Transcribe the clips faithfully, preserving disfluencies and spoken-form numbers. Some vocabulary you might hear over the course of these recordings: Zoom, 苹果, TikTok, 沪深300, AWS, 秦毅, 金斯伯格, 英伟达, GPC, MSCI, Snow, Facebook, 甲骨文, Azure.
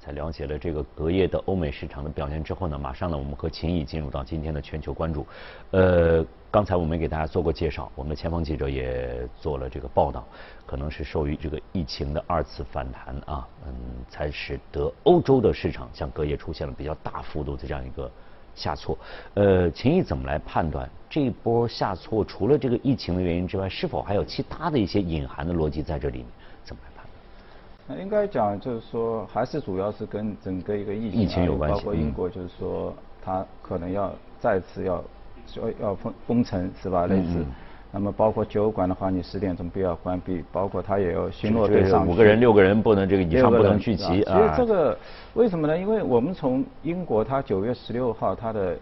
在了解了这个隔夜的欧美市场的表现之后呢，马上呢我们和秦毅进入到今天的全球关注。呃，刚才我们给大家做过介绍，我们的前方记者也做了这个报道，可能是受于这个疫情的二次反弹啊，嗯，才使得欧洲的市场像隔夜出现了比较大幅度的这样一个下挫。呃，秦毅怎么来判断这一波下挫除了这个疫情的原因之外，是否还有其他的一些隐含的逻辑在这里面？怎么来判断？应该讲就是说，还是主要是跟整个一个疫情、啊、疫情有关系，包括英国就是说，它可能要再次要说要封封城是吧？类似，嗯嗯那么包括酒馆的话，你十点钟必要关闭，包括它也有巡逻队上去，五个人、六个人不能这个以上不能聚集啊。其实这个为什么呢？因为我们从英国它九月十六号它的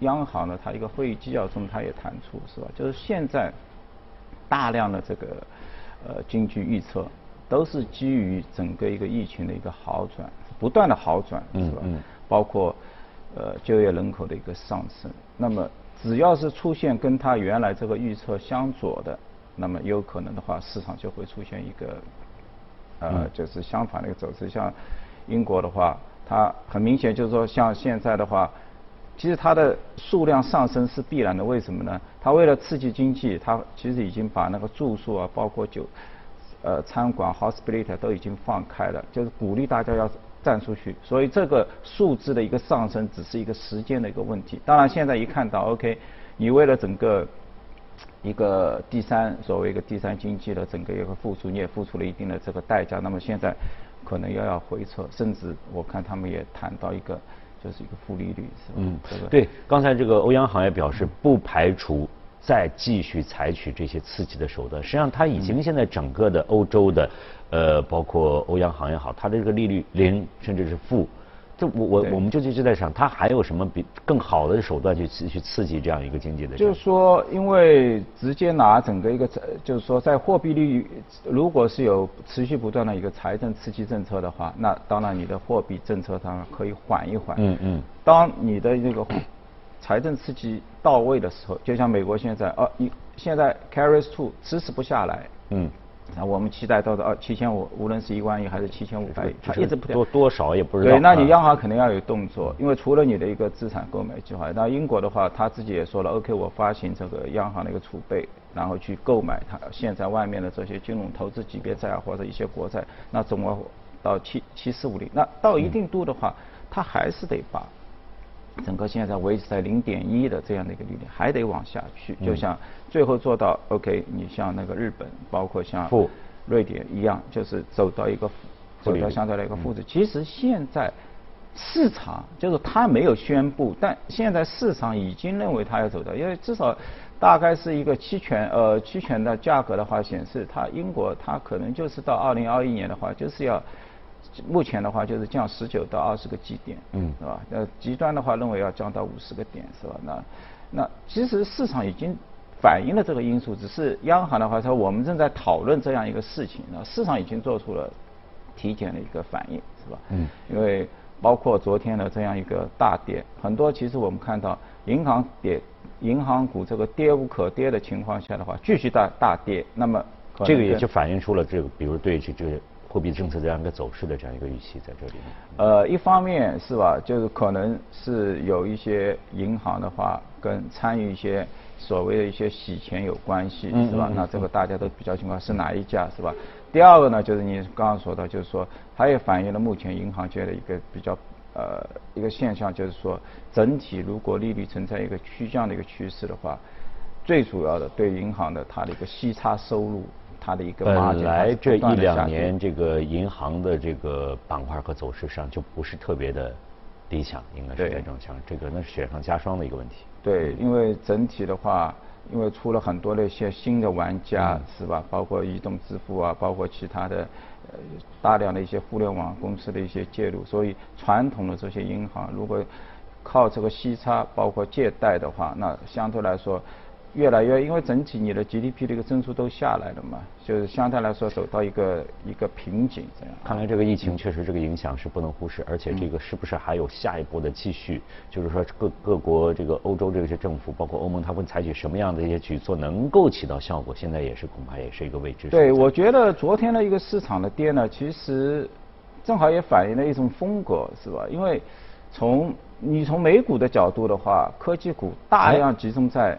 央行呢，它一个会议纪要中它也谈出是吧？就是现在大量的这个呃经济预测。都是基于整个一个疫情的一个好转，不断的好转，是吧？嗯嗯、包括呃就业人口的一个上升。那么只要是出现跟它原来这个预测相左的，那么有可能的话，市场就会出现一个呃就是相反的一个走势。像英国的话，它很明显就是说，像现在的话，其实它的数量上升是必然的。为什么呢？它为了刺激经济，它其实已经把那个住宿啊，包括酒。呃，餐馆、hospitality 都已经放开了，就是鼓励大家要站出去，所以这个数字的一个上升只是一个时间的一个问题。当然，现在一看到 ，OK， 你为了整个一个第三所谓一个第三经济的整个一个付出，你也付出了一定的这个代价。那么现在可能要要回撤，甚至我看他们也谈到一个就是一个负利率，是吧？嗯，对。刚才这个欧央行也表示不排除。再继续采取这些刺激的手段，实际上它已经现在整个的欧洲的，呃，包括欧央行也好，它的这个利率零甚至是负，这我我我们就就就在想，它还有什么比更好的手段去去刺激这样一个经济的？就是说，因为直接拿整个一个，就是说在货币利率，如果是有持续不断的一个财政刺激政策的话，那当然你的货币政策上可以缓一缓。嗯嗯。当你的那个。财政刺激到位的时候，就像美国现在，哦、啊，你现在 carries two 迟迟不下来，嗯，那我们期待到的啊七千五，无论是一万亿还是七千五百亿，它一直不多多少也不知道。对，那你央行肯定要有动作，因为除了你的一个资产购买计划，那英国的话，他自己也说了 ，OK， 我发行这个央行的一个储备，然后去购买它现在外面的这些金融投资级别债啊或者一些国债，那总额到七七四五零，那到一定度的话，它还是得发。整个现在维持在零点一的这样的一个利率，还得往下去，就像最后做到 OK， 你像那个日本，包括像瑞典一样，就是走到一个走到相对的一个负值。其实现在市场就是它没有宣布，但现在市场已经认为它要走到，因为至少大概是一个期权呃期权的价格的话，显示它英国它可能就是到二零二一年的话，就是要。目前的话就是降十九到二十个基点，嗯，是吧？呃，极端的话认为要降到五十个点，是吧？那那其实市场已经反映了这个因素，只是央行的话说我们正在讨论这样一个事情，那市场已经做出了体检的一个反应，是吧？嗯，因为包括昨天的这样一个大跌，很多其实我们看到银行跌，银行股这个跌无可跌的情况下的话，继续大大跌，那么这个也就反映出了这个，比如对这这。货币政策这样一个走势的这样一个预期在这里面。呃，一方面是吧，就是可能是有一些银行的话跟参与一些所谓的一些洗钱有关系，是吧？嗯嗯嗯嗯那这个大家都比较清楚是哪一家，是吧？第二个呢，就是你刚刚说的，就是说它也反映了目前银行界的一个比较呃一个现象，就是说整体如果利率存在一个趋降的一个趋势的话，最主要的对银行的它的一个息差收入。它的一个本来这一两年这个银行的这个板块和走势上就不是特别的理想，应该是这种像这个那是雪上加霜的一个问题。对，因为整体的话，因为出了很多的一些新的玩家，嗯、是吧？包括移动支付啊，包括其他的、呃、大量的一些互联网公司的一些介入，所以传统的这些银行如果靠这个息差包括借贷的话，那相对来说。越来越，因为整体你的 G D P 的一个增速都下来了嘛，就是相对来说走到一个一个瓶颈这样。看来这个疫情确实这个影响是不能忽视，而且这个是不是还有下一步的继续？就是说各各国这个欧洲这些政府，包括欧盟，它会采取什么样的一些举措能够起到效果？现在也是恐怕也是一个未知数。对，我觉得昨天的一个市场的跌呢，其实正好也反映了一种风格，是吧？因为从你从美股的角度的话，科技股大量集中在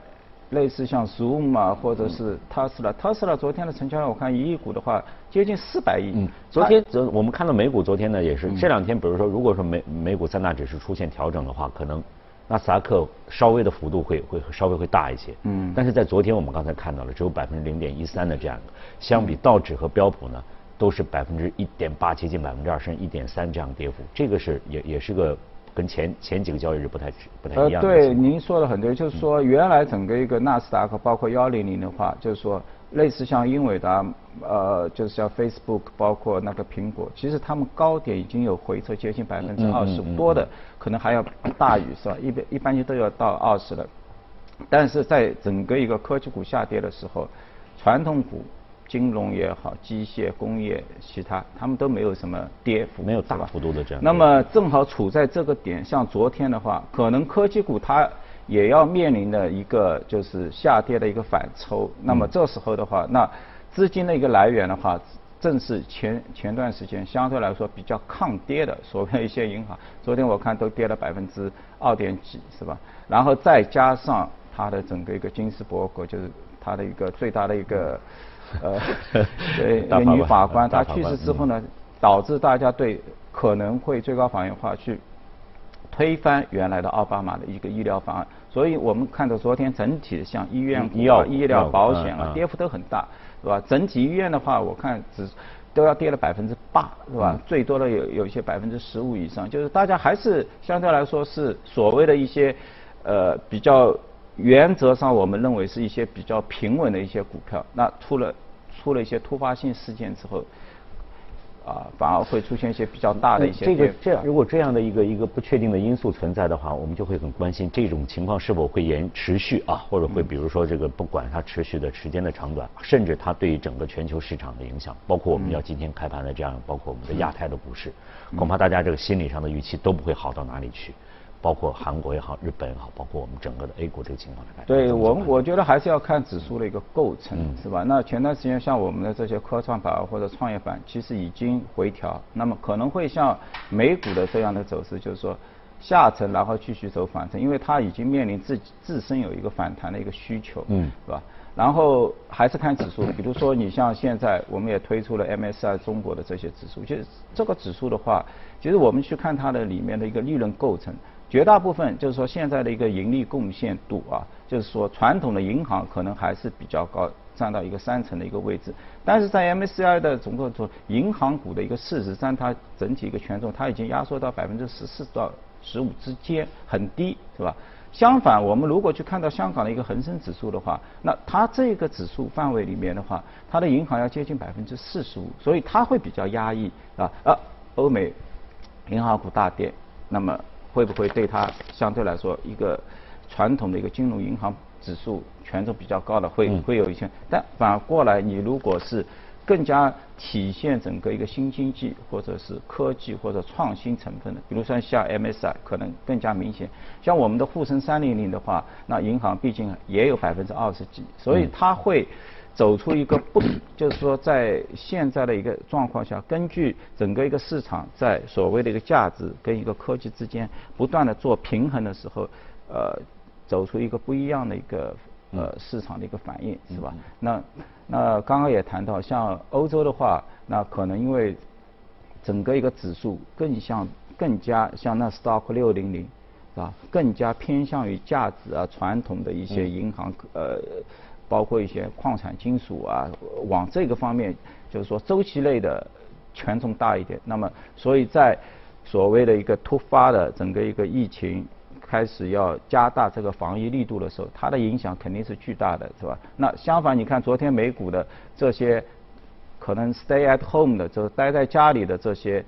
类似像 Zoom 啊，或者是 Tesla，Tesla 昨天的成交量我看一亿股的话，接近四百亿。嗯，昨天昨我们看到美股昨天呢也是、嗯、这两天，比如说如果说美美股三大指数出现调整的话，可能纳斯达克稍微的幅度会会稍微会大一些。嗯，但是在昨天我们刚才看到了只有百分之零点一三的这样，相比道指和标普呢。嗯都是百分之一点八，接近百分之二，甚至一点三这样的跌幅，这个是也也是个跟前前几个交易日不太不太一样的。呃，对，您说的很对，就是说原来整个一个纳斯达克，包括幺零零的话，就是说类似像英伟达，呃，就是像 Facebook， 包括那个苹果，其实他们高点已经有回撤，接近百分之二十多的，可能还要大于是吧？一般一般就都要到二十了，但是在整个一个科技股下跌的时候，传统股。金融也好，机械、工业、其他，他们都没有什么跌幅，没有大幅度的这样。那么正好处在这个点，像昨天的话，可能科技股它也要面临的一个就是下跌的一个反抽。那么这时候的话，那资金的一个来源的话，正是前前段时间相对来说比较抗跌的，所谓一些银行，昨天我看都跌了百分之二点几，是吧？然后再加上它的整个一个金斯伯格，就是它的一个最大的一个。呃，对，女法官她去世之后呢，导致大家对可能会最高法院化去推翻原来的奥巴马的一个医疗方案，所以我们看到昨天整体的像医院股啊、医疗保险啊，跌幅都很大，是吧？整体医院的话，我看只都要跌了百分之八，是吧？最多的有有一些百分之十五以上，就是大家还是相对来说是所谓的一些呃比较。原则上，我们认为是一些比较平稳的一些股票，那出了出了一些突发性事件之后，啊、呃，反而会出现一些比较大的一些这个这如果这样的一个一个不确定的因素存在的话，我们就会很关心这种情况是否会延持续啊，或者会比如说这个不管它持续的时间的长短，甚至它对整个全球市场的影响，包括我们要今天开盘的这样，包括我们的亚太的股市，恐怕大家这个心理上的预期都不会好到哪里去。包括韩国也好，日本也好，包括我们整个的 A 股这个情况来看，对我我觉得还是要看指数的一个构成，嗯、是吧？那前段时间像我们的这些科创板或者创业板，其实已经回调，那么可能会像美股的这样的走势，就是说下沉，然后继续走反沉，因为它已经面临自自身有一个反弹的一个需求，嗯，是吧？然后还是看指数，比如说你像现在我们也推出了 M S C I 中国的这些指数，其实这个指数的话，其实我们去看它的里面的一个利润构成。绝大部分就是说现在的一个盈利贡献度啊，就是说传统的银行可能还是比较高，占到一个三成的一个位置。但是在 M S C I 的整个中，银行股的一个市值占它整体一个权重，它已经压缩到百分之十四到十五之间，很低，是吧？相反，我们如果去看到香港的一个恒生指数的话，那它这个指数范围里面的话，它的银行要接近百分之四十五，所以它会比较压抑啊。啊，欧美银行股大跌，那么。会不会对它相对来说一个传统的一个金融银行指数权重比较高的会会有一些，但反过来你如果是更加体现整个一个新经济或者是科技或者创新成分的，比如说像 M S C I 可能更加明显，像我们的沪深三零零的话，那银行毕竟也有百分之二十几，所以它会。走出一个不，就是说在现在的一个状况下，根据整个一个市场在所谓的一个价值跟一个科技之间不断的做平衡的时候，呃，走出一个不一样的一个呃市场的一个反应，是吧？那那刚刚也谈到，像欧洲的话，那可能因为整个一个指数更像更加像那 stock 六零零。是吧？更加偏向于价值啊，传统的一些银行，呃，包括一些矿产金属啊，往这个方面，就是说周期类的权重大一点。那么，所以在所谓的一个突发的整个一个疫情开始要加大这个防疫力度的时候，它的影响肯定是巨大的，是吧？那相反，你看昨天美股的这些可能 stay at home 的，就是待在家里的这些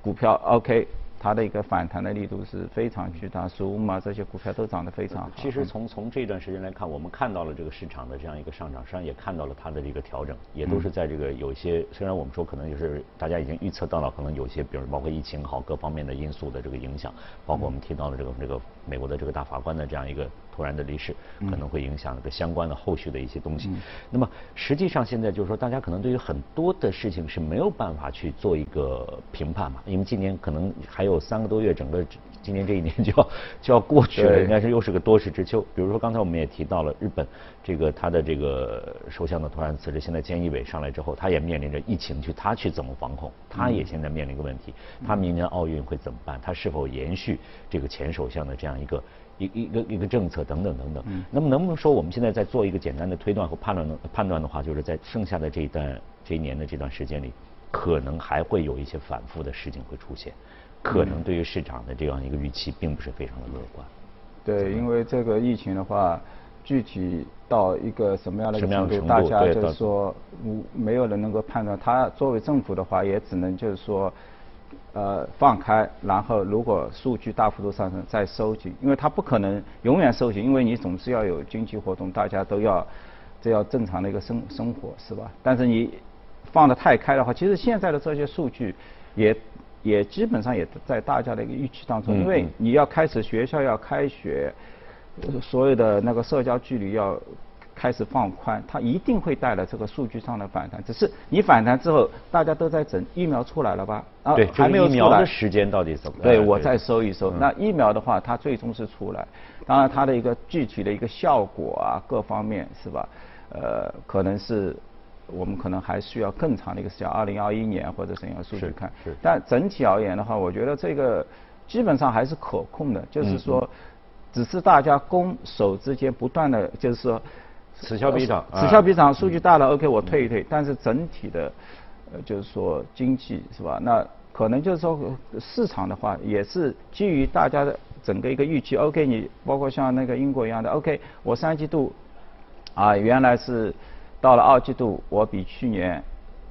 股票 ，OK。它的一个反弹的力度是非常巨大，苏嘛这些股票都涨得非常好。其实从从这段时间来看，我们看到了这个市场的这样一个上涨，实际上也看到了它的这个调整，也都是在这个有一些，虽然我们说可能就是大家已经预测到了，可能有些比如包括疫情好各方面的因素的这个影响，包括我们提到了这个这个美国的这个大法官的这样一个突然的离世，可能会影响这个相关的后续的一些东西。那么实际上现在就是说，大家可能对于很多的事情是没有办法去做一个评判嘛，因为今年可能还有。有三个多月，整个今年这一年就要就要过去了，应该是又是个多事之秋。比如说刚才我们也提到了日本这个他的这个首相的突然辞职，现在菅义伟上来之后，他也面临着疫情去他去怎么防控，他也现在面临一个问题，他明年奥运会怎么办？他是否延续这个前首相的这样一个一一个一个政策等等等等？那么能不能说我们现在在做一个简单的推断和判断判断的话，就是在剩下的这一段这一年的这段时间里，可能还会有一些反复的事情会出现。可能对于市场的这样一个预期并不是非常的乐观。对，因为这个疫情的话，具体到一个什么样的程度，大家就是说，没有人能够判断。他作为政府的话，也只能就是说，呃，放开，然后如果数据大幅度上升，再收紧，因为他不可能永远收紧，因为你总是要有经济活动，大家都要这要正常的一个生生活，是吧？但是你放得太开的话，其实现在的这些数据也。也基本上也在大家的一个预期当中，因为你要开始学校要开学，所有的那个社交距离要开始放宽，它一定会带来这个数据上的反弹。只是你反弹之后，大家都在整疫苗出来了吧？啊，还没有出来。疫苗的时间到底怎么？对，我再搜一搜。那疫苗的话，它最终是出来，当然它的一个具体的一个效果啊，各方面是吧？呃，可能是。我们可能还需要更长的一个时间，二零二一年或者怎样数据看。但整体而言的话，我觉得这个基本上还是可控的，就是说，只是大家攻守之间不断的，就是说，此消彼长，此消彼长，数据大了 ，OK， 我退一退。但是整体的，呃，就是说经济是吧？那可能就是说市场的话，也是基于大家的整个一个预期。OK， 你包括像那个英国一样的 ，OK， 我三季度啊，原来是。到了二季度，我比去年，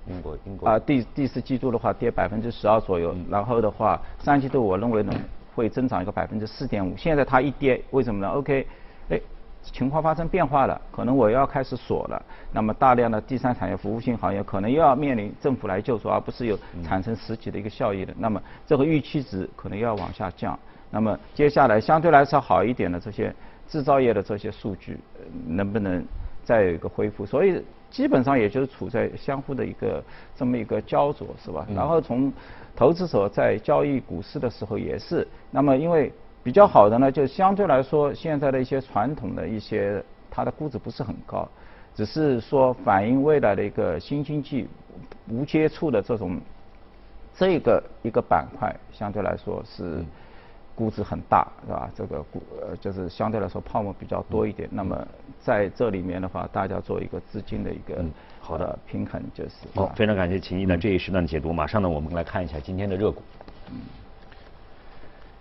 英国英国啊第第四季度的话跌百分之十二左右，然后的话三季度我认为呢会增长一个百分之四点五。现在它一跌，为什么呢 ？OK， 哎，情况发生变化了，可能我要开始锁了。那么大量的第三产业服务性行业可能又要面临政府来救助，而不是有产生实际的一个效益的。那么这个预期值可能要往下降。那么接下来相对来说好一点的这些制造业的这些数据，能不能？再有一个恢复，所以基本上也就是处在相互的一个这么一个焦灼，是吧？然后从投资者在交易股市的时候也是，那么因为比较好的呢，就相对来说现在的一些传统的一些它的估值不是很高，只是说反映未来的一个新经济无接触的这种这个一个板块相对来说是估值很大，是吧？这个股呃就是相对来说泡沫比较多一点，那么。在这里面的话，大家做一个资金的一个、嗯、好的平衡，就是好、哦。非常感谢秦毅的这一时段的解读。马上呢，我们来看一下今天的热股。嗯、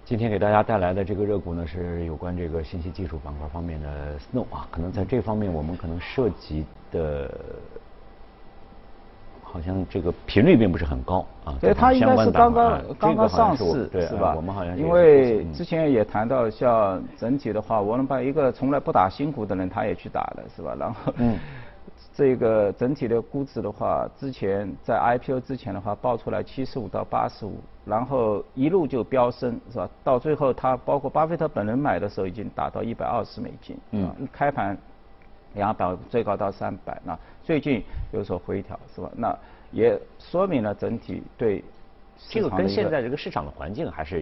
今天给大家带来的这个热股呢，是有关这个信息技术板块方面的 Snow 啊。可能在这方面，我们可能涉及的，好像这个频率并不是很高啊。对，它应该是刚刚、啊、刚刚上市，是吧？我们好像因为之前也谈到，像整体的话，沃伦巴一个从来不打新股的人，他也去打了，是吧？然后，嗯，这个整体的估值的话，之前在 I P O 之前的话，报出来七十五到八十五，然后一路就飙升，是吧？到最后，他包括巴菲特本人买的时候，已经打到一百二十美金，嗯，开盘。两百最高到三百，那最近有所回调，是吧？那也说明了整体对这个跟现在这个市场的环境还是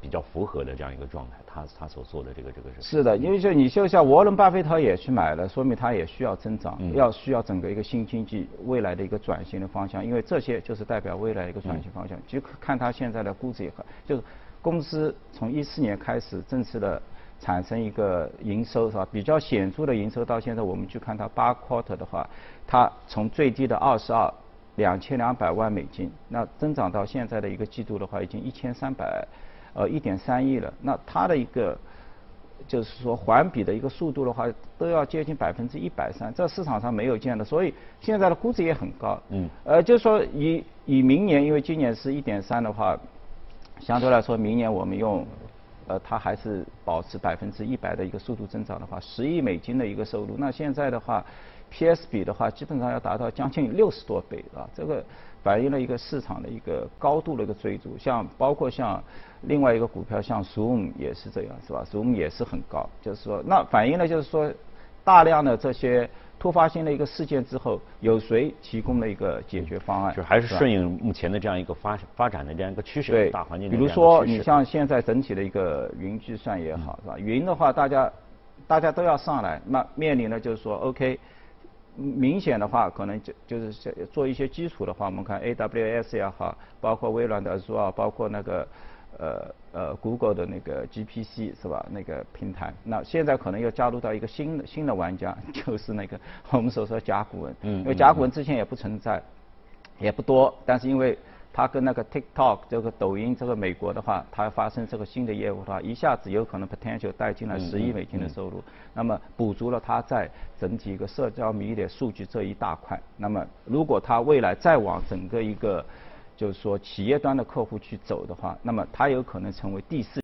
比较符合的这样一个状态。他他所做的这个这个是是的，因为就你就像沃伦巴菲特也去买了，说明他也需要增长，嗯、要需要整个一个新经济未来的一个转型的方向，因为这些就是代表未来一个转型方向。嗯、就看他现在的估值也很，就是公司从一四年开始正式的。产生一个营收是吧？比较显著的营收到现在，我们去看它八 quarter 的话，它从最低的二十二两千两百万美金，那增长到现在的一个季度的话，已经一千三百呃一点三亿了。那它的一个就是说环比的一个速度的话，都要接近百分之一百三，这市场上没有见的，所以现在的估值也很高。嗯。呃，就是说以以明年，因为今年是一点三的话。相对来说，明年我们用，呃，它还是保持百分之一百的一个速度增长的话，十亿美金的一个收入。那现在的话 ，P S 比的话，基本上要达到将近六十多倍啊，这个反映了一个市场的一个高度的一个追逐。像包括像另外一个股票，像 Zoom 也是这样，是吧 ？Zoom 也是很高，就是说，那反映了就是说，大量的这些突发性的一个事件之后，有谁提供了一个解决方案？就还是顺应目前的这样一个发发展的这样一个趋势，大环境的。比如说，你像现在整体的一个云计算也好，是吧？云的话，大家大家都要上来，那面临的就是说 ，OK， 明显的话，可能就就是做一些基础的话，我们看 A W S 也好，包括微软的 Azure， 包括那个呃呃 Google 的那个 G P C 是吧？那个平台，那现在可能又加入到一个新的新的玩家，就是那个我们所说甲骨文。嗯。因为甲骨文之前也不存在，也不多，但是因为它跟那个 TikTok 这个抖音这个美国的话，它发生这个新的业务的话，一下子有可能 potential 带进来十亿美金的收入，嗯嗯嗯、那么补足了它在整体一个社交media数据这一大块。那么如果它未来再往整个一个就是说，企业端的客户去走的话，那么它有可能成为第四。